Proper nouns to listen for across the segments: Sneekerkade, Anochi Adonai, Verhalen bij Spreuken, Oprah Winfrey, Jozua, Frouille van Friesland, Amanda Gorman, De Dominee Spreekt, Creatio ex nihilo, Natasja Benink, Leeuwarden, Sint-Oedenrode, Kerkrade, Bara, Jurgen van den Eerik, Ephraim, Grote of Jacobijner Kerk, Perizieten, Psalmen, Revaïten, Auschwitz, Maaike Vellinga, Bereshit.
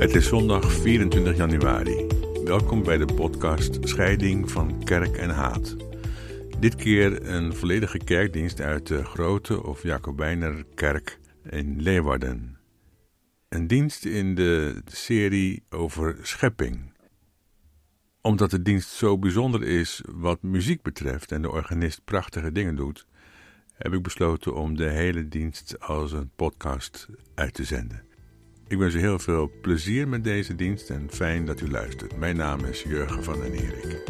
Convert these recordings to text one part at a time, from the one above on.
Het is zondag 24 januari. Welkom bij de podcast Scheiding van Kerk en Haat. Dit keer een volledige kerkdienst uit de Grote of Jacobijner Kerk in Leeuwarden. Een dienst in de serie over schepping. Omdat de dienst zo bijzonder is wat muziek betreft en de organist prachtige dingen doet, heb ik besloten om de hele dienst als een podcast uit te zenden. Ik wens u heel veel plezier met deze dienst en fijn dat u luistert. Mijn naam is Jurgen van den Eerik.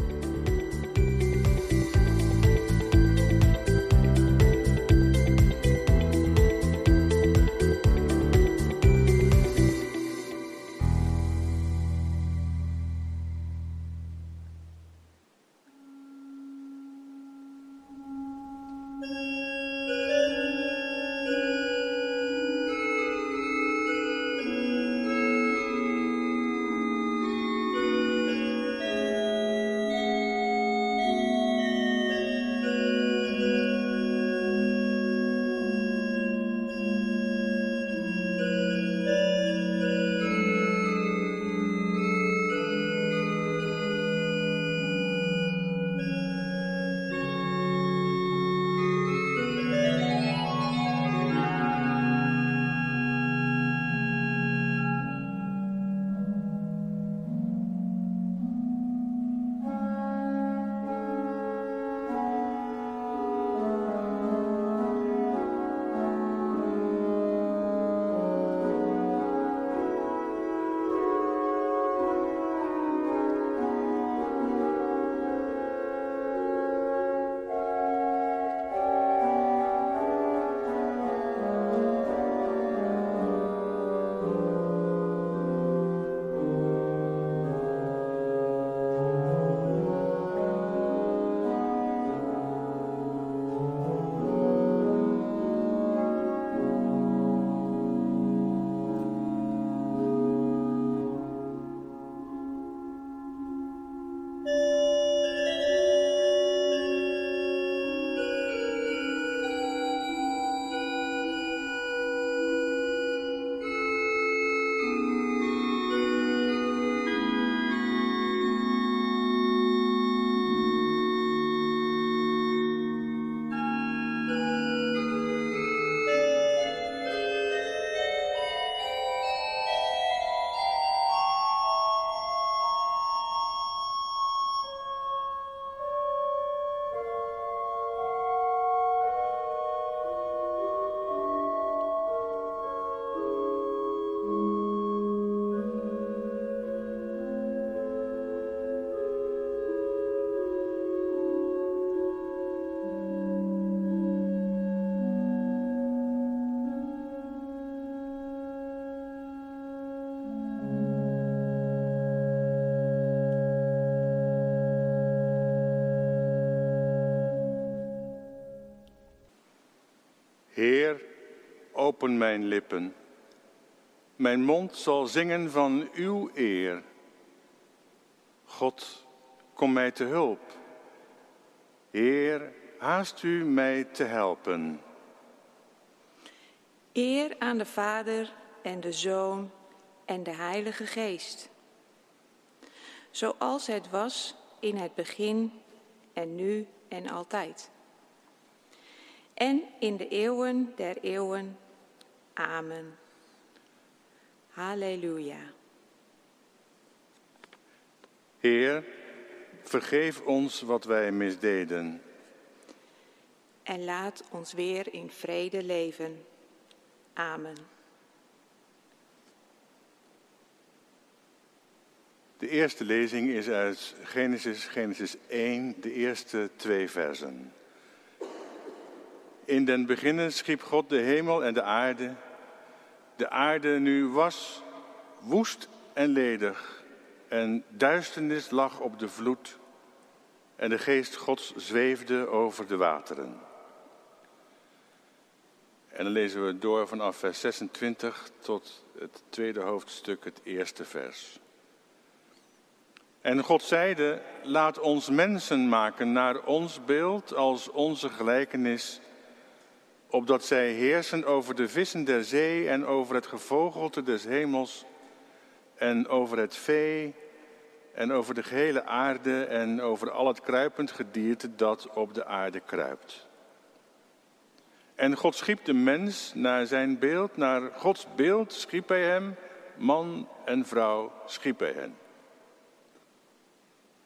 Heer, open mijn lippen. Mijn mond zal zingen van uw eer. God, kom mij te hulp. Heer, haast u mij te helpen. Eer aan de Vader en de Zoon en de Heilige Geest. Zoals het was in het begin en nu en altijd. En in de eeuwen der eeuwen. Amen. Halleluja. Heer, vergeef ons wat wij misdeden. En laat ons weer in vrede leven. Amen. De eerste lezing is uit Genesis 1, de eerste 2 versen. In den beginne schiep God de hemel en de aarde. De aarde nu was woest en ledig. En duisternis lag op de vloed. En de geest Gods zweefde over de wateren. En dan lezen we door vanaf vers 26 tot het tweede hoofdstuk, het eerste vers. En God zeide, laat ons mensen maken naar ons beeld als onze gelijkenis, opdat zij heersen over de vissen der zee en over het gevogelte des hemels en over het vee en over de gehele aarde en over al het kruipend gedierte dat op de aarde kruipt. En God schiep de mens naar zijn beeld, naar Gods beeld schiep hij hem, man en vrouw schiep hij hen.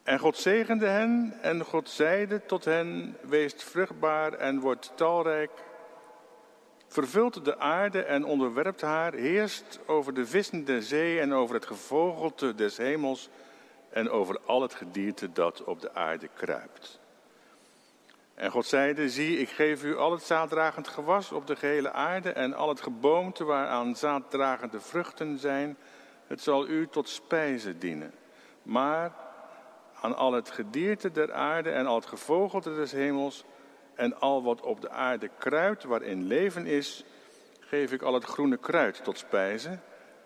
En God zegende hen en God zeide tot hen, wees vruchtbaar en word talrijk. Vervult de aarde en onderwerpt haar, heerst over de vissen der zee en over het gevogelte des hemels en over al het gedierte dat op de aarde kruipt. En God zeide, zie, ik geef u al het zaaddragend gewas op de gehele aarde en al het geboomte waaraan zaaddragende vruchten zijn, het zal u tot spijze dienen. Maar aan al het gedierte der aarde en al het gevogelte des hemels en al wat op de aarde kruipt waarin leven is, geef ik al het groene kruid tot spijze.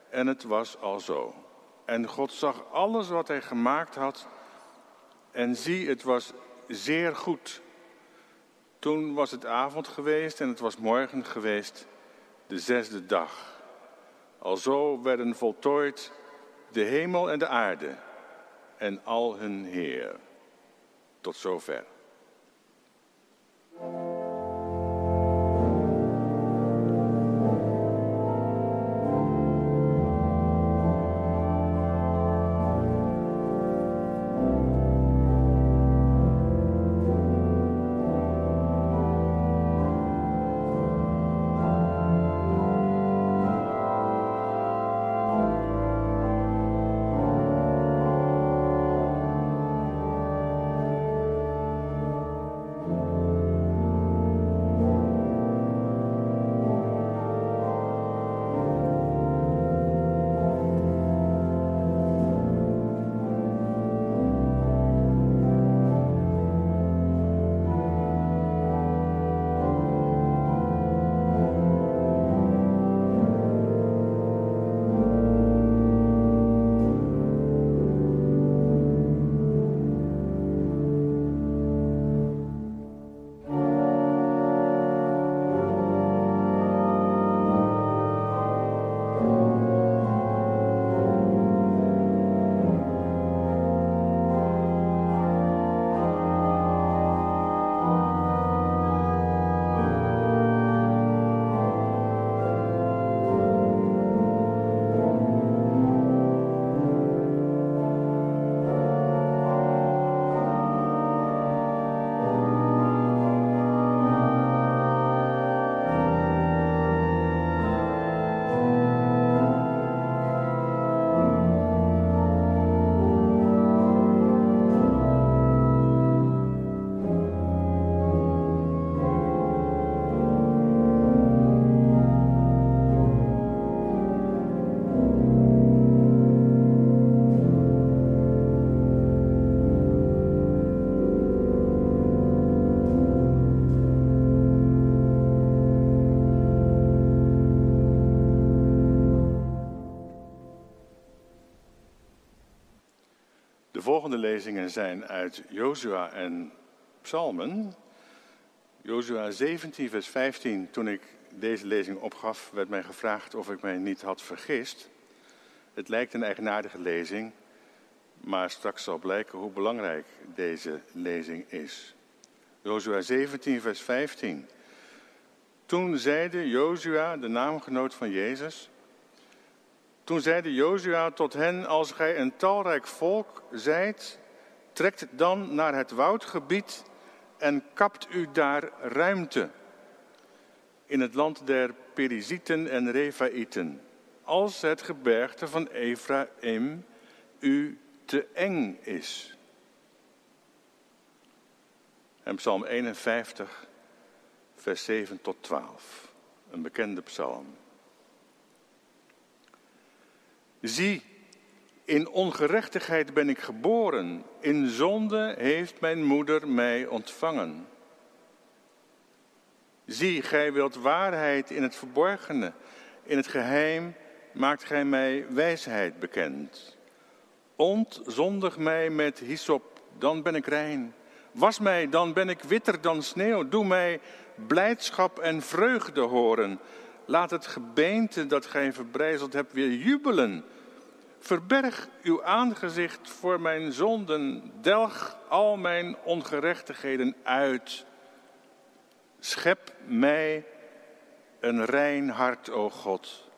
En het was al zo. En God zag alles wat hij gemaakt had en zie, het was zeer goed. Toen was het avond geweest en het was morgen geweest, de zesde dag. Alzo werden voltooid de hemel en de aarde en al hun Heer. Tot zover. De volgende lezingen zijn uit Jozua en Psalmen. Jozua 17, vers 15. Toen ik deze lezing opgaf, werd mij gevraagd of ik mij niet had vergist. Het lijkt een eigenaardige lezing, maar straks zal blijken hoe belangrijk deze lezing is. Jozua 17, vers 15. Toen zeide Jozua tot hen, als gij een talrijk volk zijt, trekt dan naar het woudgebied en kapt u daar ruimte. In het land der Perizieten en Revaïten, als het gebergte van Ephraim u te eng is. En Psalm 51, vers 7 tot 12, een bekende psalm. Zie, in ongerechtigheid ben ik geboren, in zonde heeft mijn moeder mij ontvangen. Zie, gij wilt waarheid in het verborgene, in het geheim maakt gij mij wijsheid bekend. Ontzondig mij met hyssop, dan ben ik rein. Was mij, dan ben ik witter dan sneeuw. Doe mij blijdschap en vreugde horen. Laat het gebeente dat gij verbrijzeld hebt weer jubelen. Verberg uw aangezicht voor mijn zonden, delg al mijn ongerechtigheden uit. Schep mij een rein hart, o God,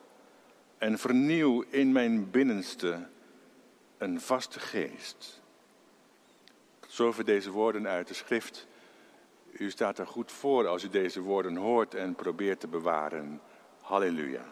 en vernieuw in mijn binnenste een vaste geest. Tot zover deze woorden uit de schrift. U staat er goed voor als u deze woorden hoort en probeert te bewaren. Halleluja.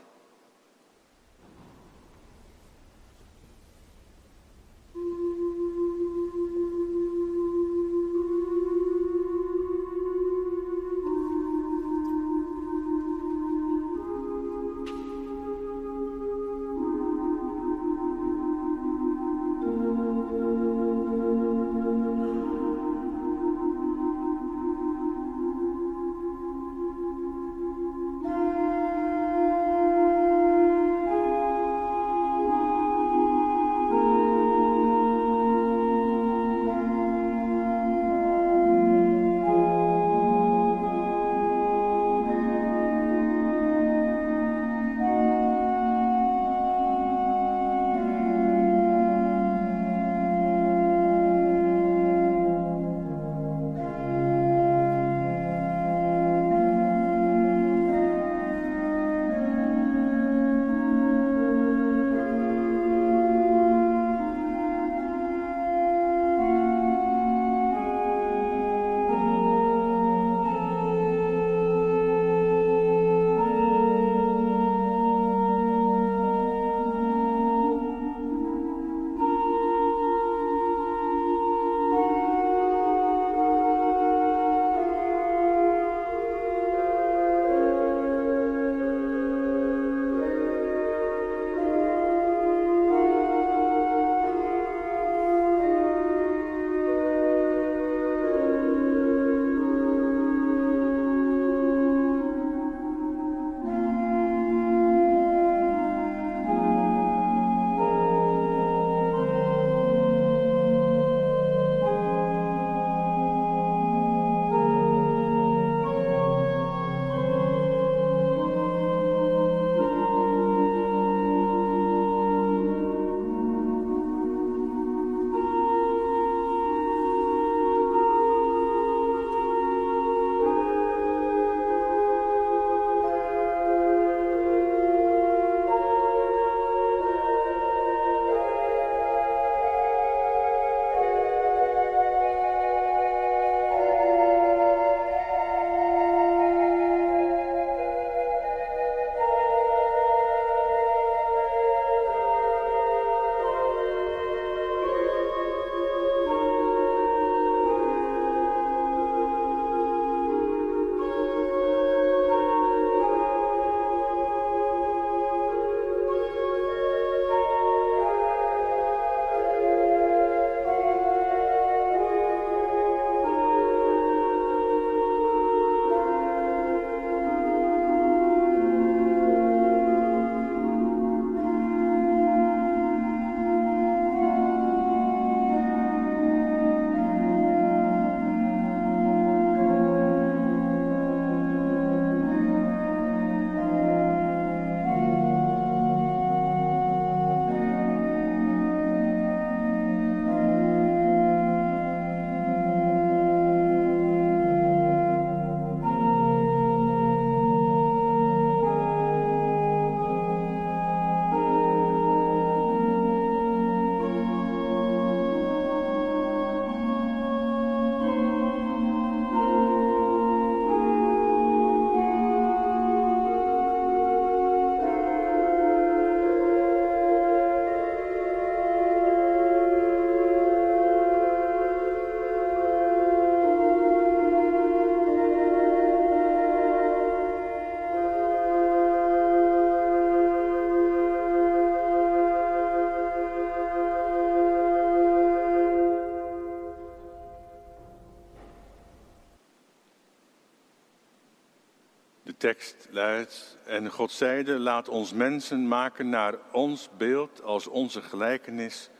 De tekst luidt, en God zeide, laat ons mensen maken naar ons beeld als onze gelijkenis,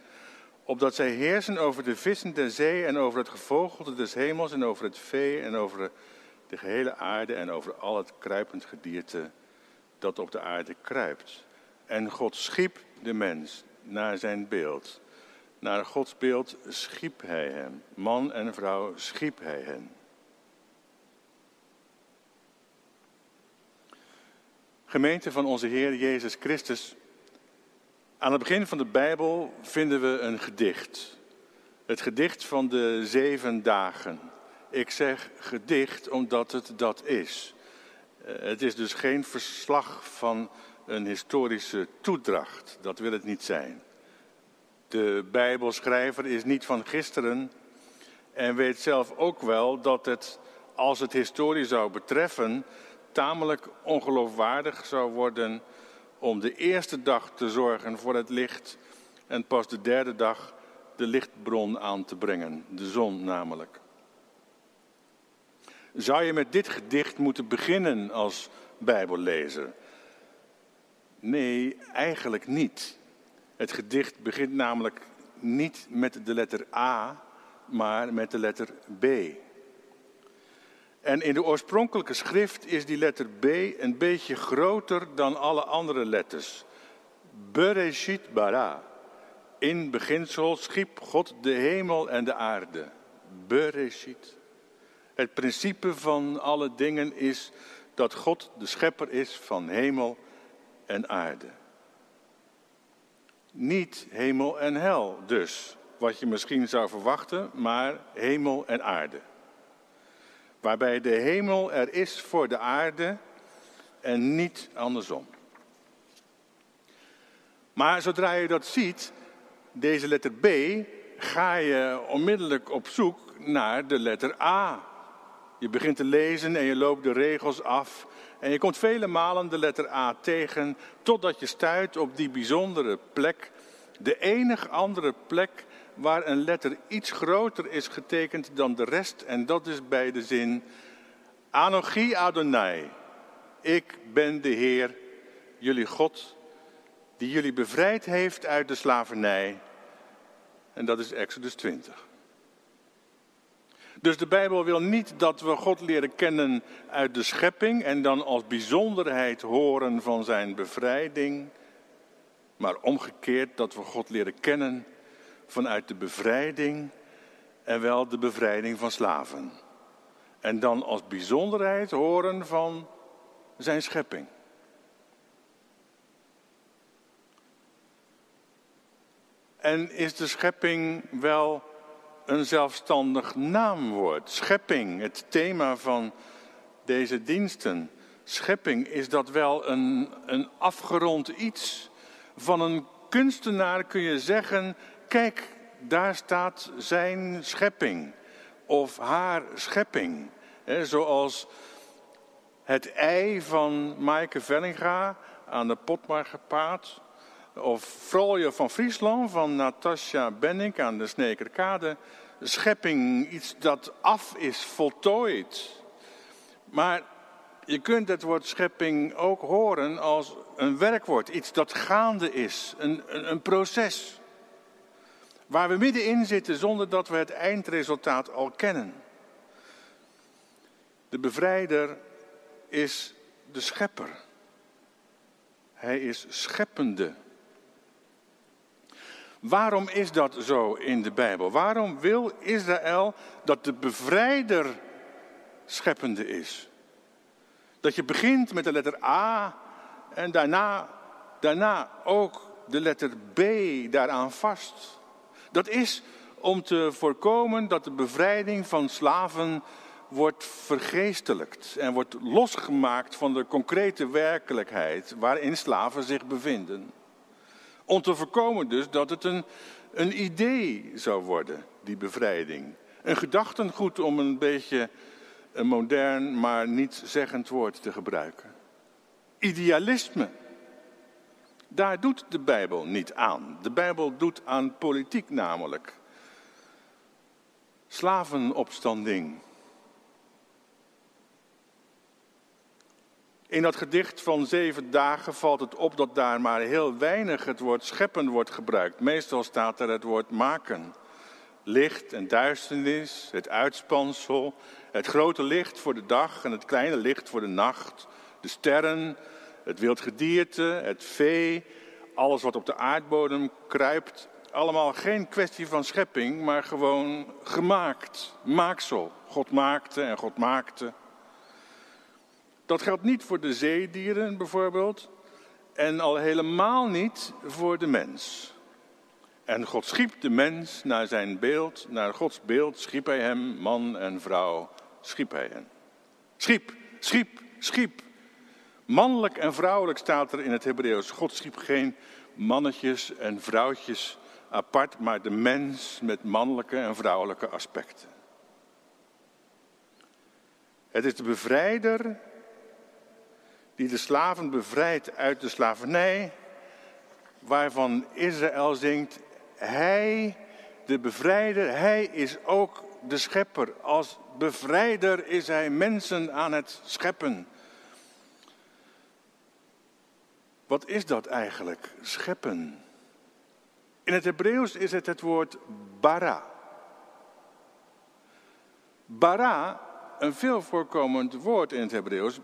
opdat zij heersen over de vissen der zee en over het gevogelde des hemels en over het vee en over de gehele aarde en over al het kruipend gedierte dat op de aarde kruipt. En God schiep de mens naar zijn beeld. Naar Gods beeld schiep hij hem. Man en vrouw schiep hij hen. Gemeente van onze Heer Jezus Christus. Aan het begin van de Bijbel vinden we een gedicht. Het gedicht van de 7 dagen. Ik zeg gedicht omdat het dat is. Het is dus geen verslag van een historische toedracht. Dat wil het niet zijn. De Bijbelschrijver is niet van gisteren en weet zelf ook wel dat het, als het historie zou betreffen, tamelijk ongeloofwaardig zou worden om de eerste dag te zorgen voor het licht en pas de derde dag de lichtbron aan te brengen, de zon namelijk. Zou je met dit gedicht moeten beginnen als Bijbellezer? Nee, eigenlijk niet. Het gedicht begint namelijk niet met de letter A, maar met de letter B. En in de oorspronkelijke schrift is die letter B een beetje groter dan alle andere letters. Bereshit bara. In beginsel schiep God de hemel en de aarde. Bereshit. Het principe van alle dingen is dat God de schepper is van hemel en aarde. Niet hemel en hel dus, wat je misschien zou verwachten, maar hemel en aarde. Waarbij de hemel er is voor de aarde en niet andersom. Maar zodra je dat ziet, deze letter B, ga je onmiddellijk op zoek naar de letter A. Je begint te lezen en je loopt de regels af en je komt vele malen de letter A tegen, totdat je stuit op die bijzondere plek, de enige andere plek waar een letter iets groter is getekend dan de rest, en dat is bij de zin Anochi Adonai, ik ben de Heer, jullie God, die jullie bevrijd heeft uit de slavernij. En dat is Exodus 20. Dus de Bijbel wil niet dat we God leren kennen uit de schepping en dan als bijzonderheid horen van zijn bevrijding, maar omgekeerd dat we God leren kennen vanuit de bevrijding en wel de bevrijding van slaven. En dan als bijzonderheid horen van zijn schepping. En is de schepping wel een zelfstandig naamwoord? Schepping, het thema van deze diensten. Schepping, is dat wel een afgerond iets? Van een kunstenaar kun je zeggen, kijk, daar staat zijn schepping of haar schepping. Zoals het ei van Maaike Vellinga aan de pot maar gepaard, of Frouille van Friesland van Natasja Benink aan de Sneekerkade. Schepping, iets dat af is, voltooid. Maar je kunt het woord schepping ook horen als een werkwoord. Iets dat gaande is, een proces. Waar we middenin zitten zonder dat we het eindresultaat al kennen. De bevrijder is de schepper. Hij is scheppende. Waarom is dat zo in de Bijbel? Waarom wil Israël dat de bevrijder scheppende is? Dat je begint met de letter A en daarna ook de letter B daaraan vast. Dat is om te voorkomen dat de bevrijding van slaven wordt vergeestelijkt en wordt losgemaakt van de concrete werkelijkheid waarin slaven zich bevinden. Om te voorkomen dus dat het een idee zou worden, die bevrijding. Een gedachtengoed, om een beetje een modern maar niet zeggend woord te gebruiken. Idealisme. Daar doet de Bijbel niet aan. De Bijbel doet aan politiek namelijk. Slavenopstanding. In dat gedicht van 7 dagen valt het op dat daar maar heel weinig het woord scheppen wordt gebruikt. Meestal staat er het woord maken. Licht en duisternis, het uitspansel, het grote licht voor de dag en het kleine licht voor de nacht, de sterren, het wild gedierte, het vee, alles wat op de aardbodem kruipt, allemaal geen kwestie van schepping, maar gewoon gemaakt, maaksel. God maakte en God maakte. Dat geldt niet voor de zeedieren bijvoorbeeld en al helemaal niet voor de mens. En God schiep de mens naar zijn beeld, naar Gods beeld schiep hij hem, man en vrouw schiep hij hen. Schiep. Mannelijk en vrouwelijk staat er in het Hebreeuws. God schiep geen mannetjes en vrouwtjes apart, maar de mens met mannelijke en vrouwelijke aspecten. Het is de bevrijder die de slaven bevrijdt uit de slavernij, waarvan Israël zingt, hij, de bevrijder, hij is ook de schepper. Als bevrijder is hij mensen aan het scheppen. Wat is dat eigenlijk, scheppen? In het Hebreeuws is het woord bara. Bara, een veel voorkomend woord in het Hebreeuws,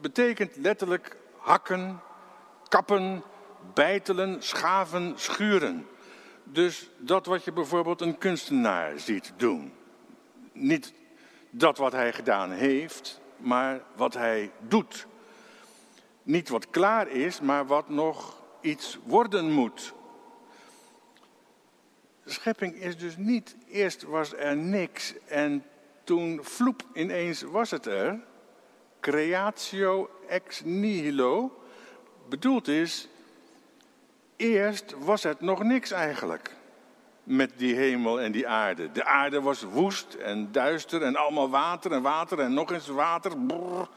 betekent letterlijk hakken, kappen, bijtelen, schaven, schuren. Dus dat wat je bijvoorbeeld een kunstenaar ziet doen. Niet dat wat hij gedaan heeft, maar wat hij doet. Niet wat klaar is, maar wat nog iets worden moet. Schepping is dus niet, eerst was er niks en toen vloep ineens was het er. Creatio ex nihilo bedoeld is, eerst was het nog niks eigenlijk met die hemel en die aarde. De aarde was woest en duister en allemaal water en nog eens water. Brrr.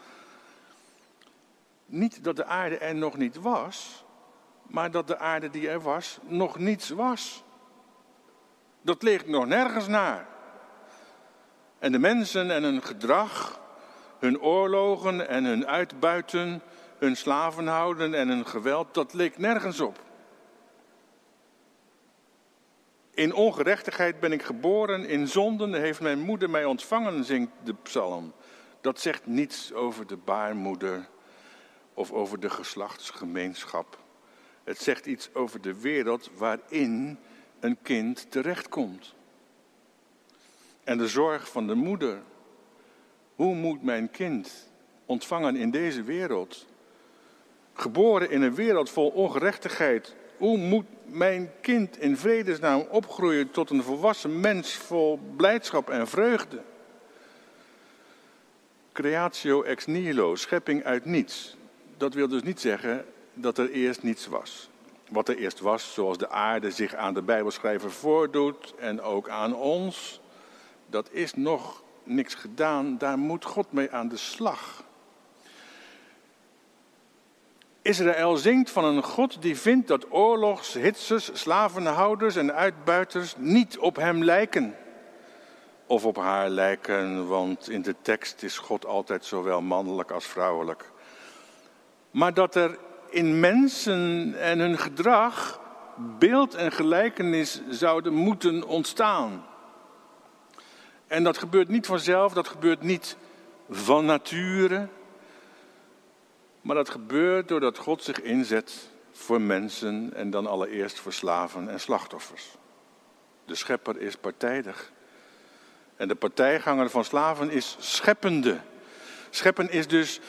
Niet dat de aarde er nog niet was, maar dat de aarde die er was nog niets was. Dat leek nog nergens naar. En de mensen en hun gedrag, hun oorlogen en hun uitbuiten, hun slavenhouden en hun geweld, dat leek nergens op. In ongerechtigheid ben ik geboren, in zonden heeft mijn moeder mij ontvangen, zingt de psalm. Dat zegt niets over de baarmoeder of over de geslachtsgemeenschap. Het zegt iets over de wereld waarin een kind terechtkomt. En de zorg van de moeder. Hoe moet mijn kind ontvangen in deze wereld? Geboren in een wereld vol ongerechtigheid. Hoe moet mijn kind in vredesnaam opgroeien tot een volwassen mens vol blijdschap en vreugde? Creatio ex nihilo, schepping uit niets. Dat wil dus niet zeggen dat er eerst niets was. Wat er eerst was, zoals de aarde zich aan de Bijbelschrijver voordoet en ook aan ons, dat is nog niks gedaan. Daar moet God mee aan de slag. Israël zingt van een God die vindt dat oorlogshitsers, slavenhouders en uitbuiters niet op hem lijken. Of op haar lijken, want in de tekst is God altijd zowel mannelijk als vrouwelijk. Maar dat er in mensen en hun gedrag beeld en gelijkenis zouden moeten ontstaan. En dat gebeurt niet vanzelf, dat gebeurt niet van nature. Maar dat gebeurt doordat God zich inzet voor mensen en dan allereerst voor slaven en slachtoffers. De schepper is partijdig. En de partijganger van slaven is scheppende. Scheppen is dus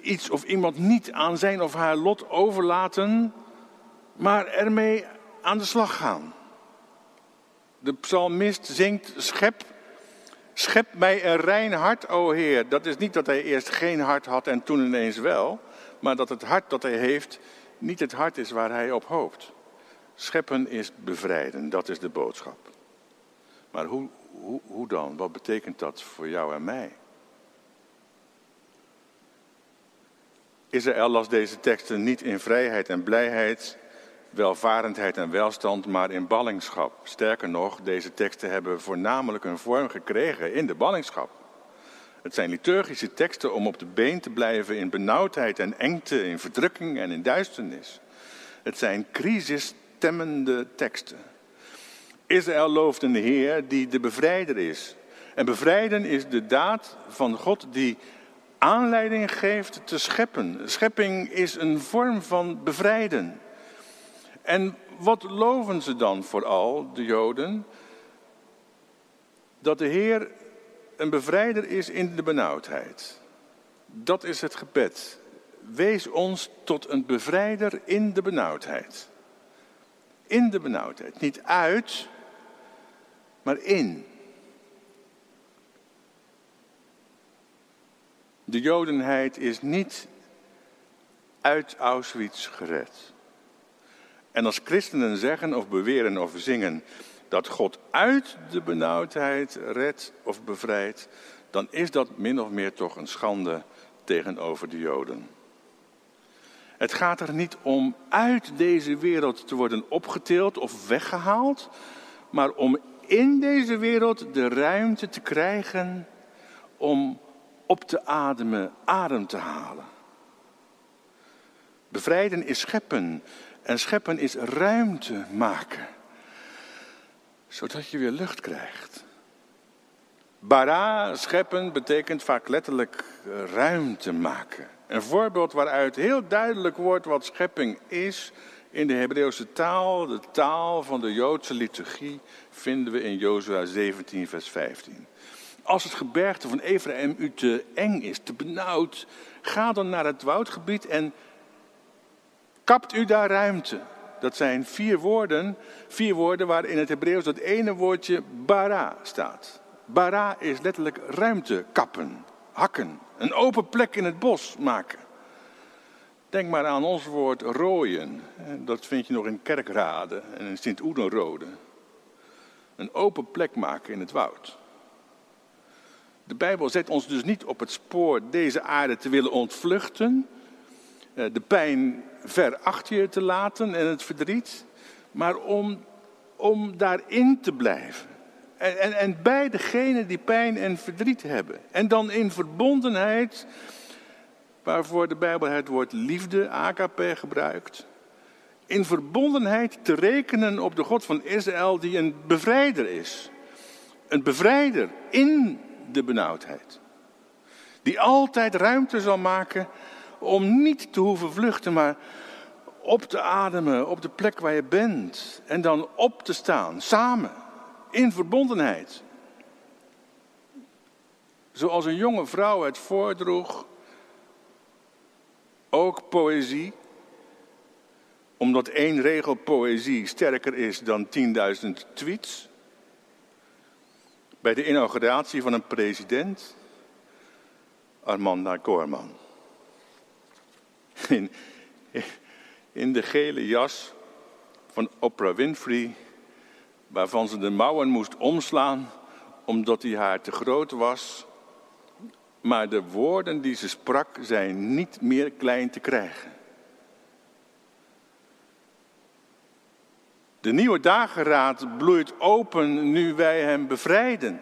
iets of iemand niet aan zijn of haar lot overlaten, maar ermee aan de slag gaan. De psalmist zingt, schep mij een rein hart, o Heer. Dat is niet dat hij eerst geen hart had en toen ineens wel, maar dat het hart dat hij heeft niet het hart is waar hij op hoopt. Scheppen is bevrijden, dat is de boodschap. Maar hoe dan? Wat betekent dat voor jou en mij? Israël las deze teksten niet in vrijheid en blijheid, welvarendheid en welstand, maar in ballingschap. Sterker nog, deze teksten hebben voornamelijk hun vorm gekregen in de ballingschap. Het zijn liturgische teksten om op de been te blijven in benauwdheid en engte, in verdrukking en in duisternis. Het zijn crisisstemmende teksten. Israël looft een Heer die de bevrijder is. En bevrijden is de daad van God die aanleiding geeft te scheppen. Schepping is een vorm van bevrijden. En wat loven ze dan vooral, de Joden? Dat de Heer een bevrijder is in de benauwdheid. Dat is het gebed. Wees ons tot een bevrijder in de benauwdheid. In de benauwdheid. Niet uit, maar in. De Jodenheid is niet uit Auschwitz gered. En als christenen zeggen of beweren of zingen dat God uit de benauwdheid redt of bevrijdt, dan is dat min of meer toch een schande tegenover de Joden. Het gaat er niet om uit deze wereld te worden opgetild of weggehaald, maar om in deze wereld de ruimte te krijgen om op te ademen, adem te halen. Bevrijden is scheppen en scheppen is ruimte maken, zodat je weer lucht krijgt. Bara, scheppen, betekent vaak letterlijk ruimte maken. Een voorbeeld waaruit heel duidelijk wordt wat schepping is. In de Hebreeuwse taal, de taal van de Joodse liturgie, vinden we in Jozua 17, vers 15. Als het gebergte van Ephraim u te eng is, te benauwd, ga dan naar het woudgebied en kapt u daar ruimte. Dat zijn vier woorden waar in het Hebreeuws dat ene woordje bara staat. Bara is letterlijk ruimte kappen, hakken, een open plek in het bos maken. Denk maar aan ons woord rooien. Dat vind je nog in Kerkrade en in Sint-Oedenrode. Een open plek maken in het woud. De Bijbel zet ons dus niet op het spoor deze aarde te willen ontvluchten, de pijn ver achter je te laten en het verdriet, maar om daarin te blijven. En bij degenen die pijn en verdriet hebben. En dan in verbondenheid, waarvoor de Bijbel het woord liefde, AKP, gebruikt. In verbondenheid te rekenen op de God van Israël die een bevrijder is. Een bevrijder in de benauwdheid. Die altijd ruimte zal maken om niet te hoeven vluchten, maar op te ademen op de plek waar je bent. En dan op te staan, samen, in verbondenheid. Zoals een jonge vrouw het voordroeg, ook poëzie. Omdat 1 regel poëzie sterker is dan 10.000 tweets. Bij de inauguratie van een president, Amanda Gorman. In de gele jas van Oprah Winfrey, waarvan ze de mouwen moest omslaan omdat hij haar te groot was. Maar de woorden die ze sprak zijn niet meer klein te krijgen. De Nieuwe Dageraad bloeit open nu wij hem bevrijden.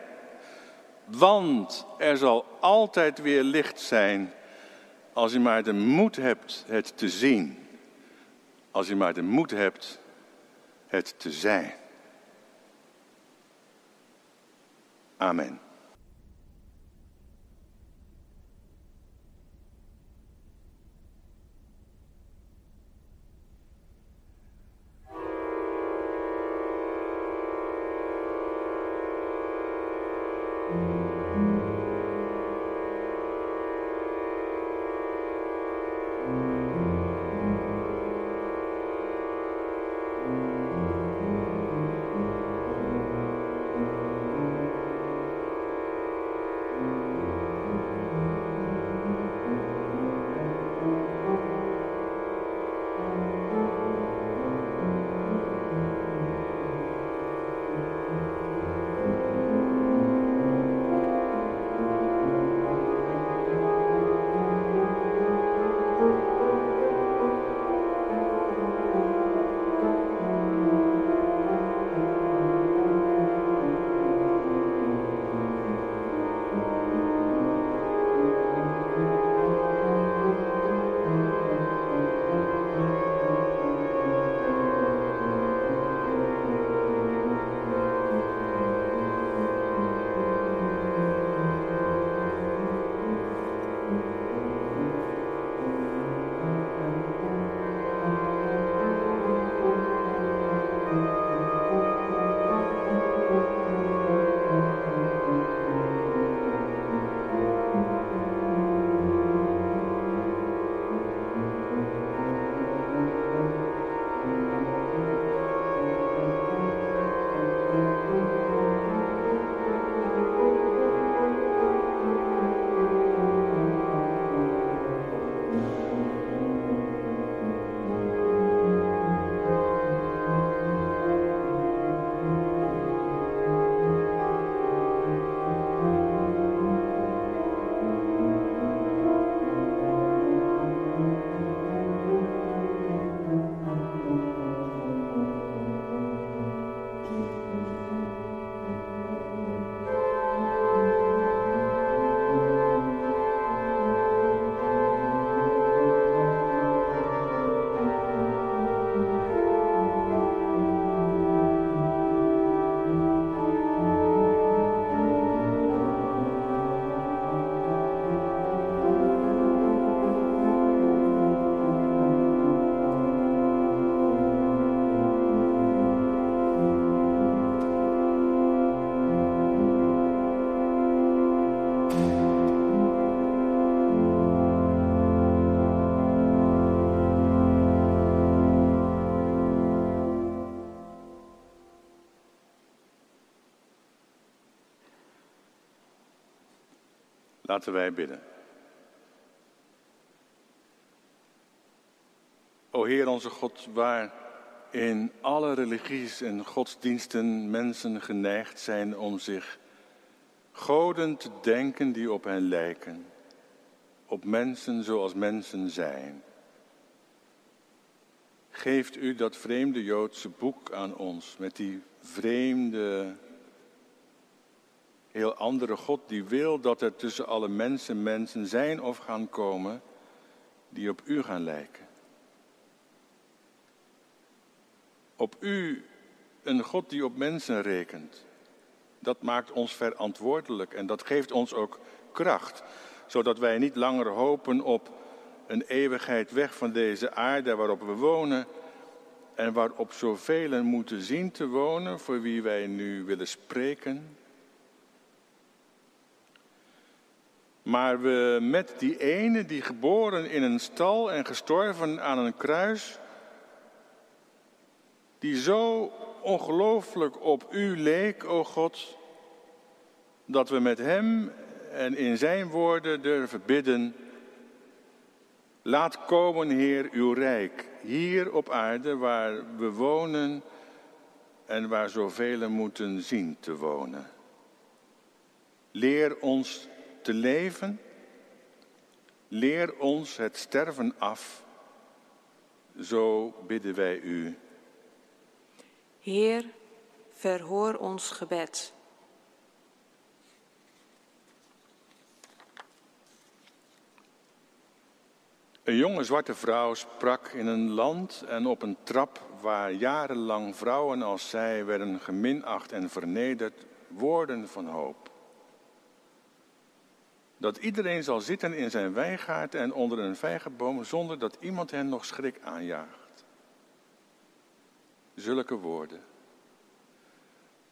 Want er zal altijd weer licht zijn als je maar de moed hebt het te zien. Als je maar de moed hebt het te zijn. Amen. Laten wij bidden. O Heer onze God, waar in alle religies en godsdiensten mensen geneigd zijn om zich goden te denken die op hen lijken, op mensen zoals mensen zijn. Geeft u dat vreemde Joodse boek aan ons met die vreemde, heel andere God die wil dat er tussen alle mensen mensen zijn of gaan komen die op u gaan lijken. Op u, een God die op mensen rekent. Dat maakt ons verantwoordelijk en dat geeft ons ook kracht. Zodat wij niet langer hopen op een eeuwigheid weg van deze aarde waarop we wonen. En waarop zoveel moeten zien te wonen voor wie wij nu willen spreken. Maar we met die ene die geboren in een stal en gestorven aan een kruis, die zo ongelooflijk op u leek, o God, dat we met hem en in zijn woorden durven bidden. Laat komen, Heer, uw rijk, hier op aarde waar we wonen en waar zoveel moeten zien te wonen. Leer ons te leven, leer ons het sterven af, zo bidden wij u. Heer, verhoor ons gebed. Een jonge zwarte vrouw sprak in een land en op een trap waar jarenlang vrouwen als zij werden geminacht en vernederd, woorden van hoop. Dat iedereen zal zitten in zijn wijngaard en onder een vijgenboom zonder dat iemand hen nog schrik aanjaagt. Zulke woorden.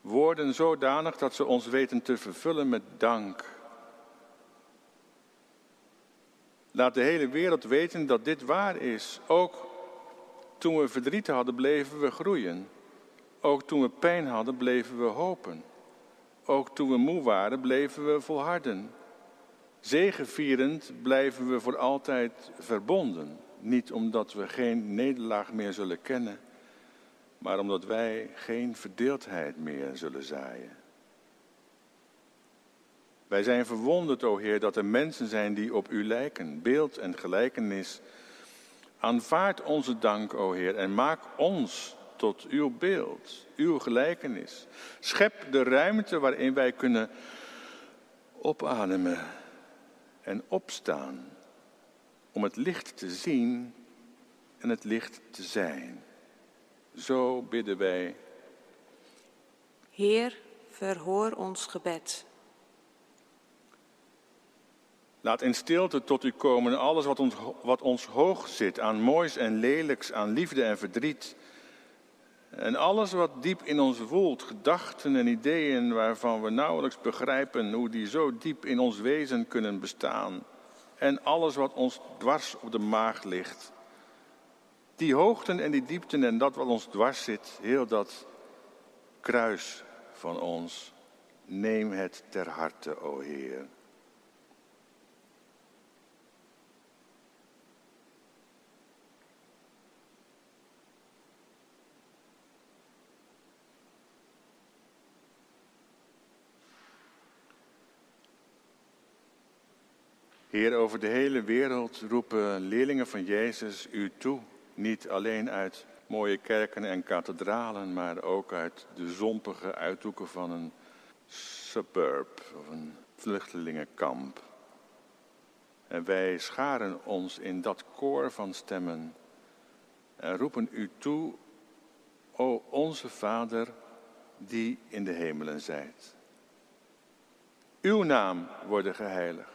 Woorden zodanig dat ze ons weten te vervullen met dank. Laat de hele wereld weten dat dit waar is. Ook toen we verdriet hadden, bleven we groeien. Ook toen we pijn hadden, bleven we hopen. Ook toen we moe waren, bleven we volharden. Zegevierend blijven we voor altijd verbonden. Niet omdat we geen nederlaag meer zullen kennen, maar omdat wij geen verdeeldheid meer zullen zaaien. Wij zijn verwonderd, o Heer, dat er mensen zijn die op u lijken, beeld en gelijkenis. Aanvaard onze dank, o Heer, en maak ons tot uw beeld, uw gelijkenis. Schep de ruimte waarin wij kunnen opademen en opstaan, om het licht te zien en het licht te zijn. Zo bidden wij. Heer, verhoor ons gebed. Laat in stilte tot u komen alles wat ons hoog zit, aan moois en lelijks, aan liefde en verdriet. En alles wat diep in ons woelt, gedachten en ideeën waarvan we nauwelijks begrijpen hoe die zo diep in ons wezen kunnen bestaan. En alles wat ons dwars op de maag ligt. Die hoogten en die diepten en dat wat ons dwars zit, heel dat kruis van ons, neem het ter harte, o Heer. Heer, over de hele wereld roepen leerlingen van Jezus u toe. Niet alleen uit mooie kerken en kathedralen, maar ook uit de zompige uithoeken van een suburb of een vluchtelingenkamp. En wij scharen ons in dat koor van stemmen en roepen u toe, o onze Vader die in de hemelen zijt. Uw naam worden geheiligd.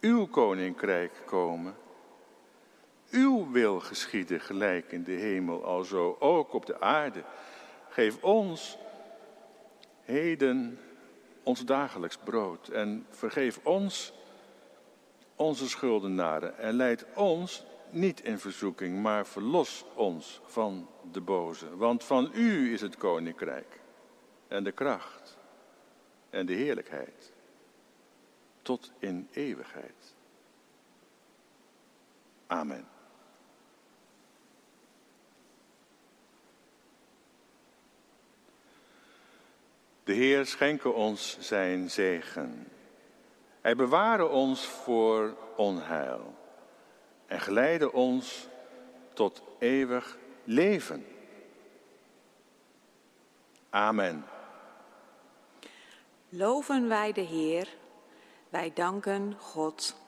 Uw koninkrijk komen. Uw wil geschieden gelijk in de hemel, alzo ook op de aarde. Geef ons heden ons dagelijks brood en vergeef ons onze schuldenaren. En leid ons niet in verzoeking, maar verlos ons van de boze. Want van u is het koninkrijk en de kracht en de heerlijkheid tot in eeuwigheid. Amen. De Heer schenke ons zijn zegen. Hij beware ons voor onheil en geleide ons tot eeuwig leven. Amen. Loven wij de Heer, wij danken God.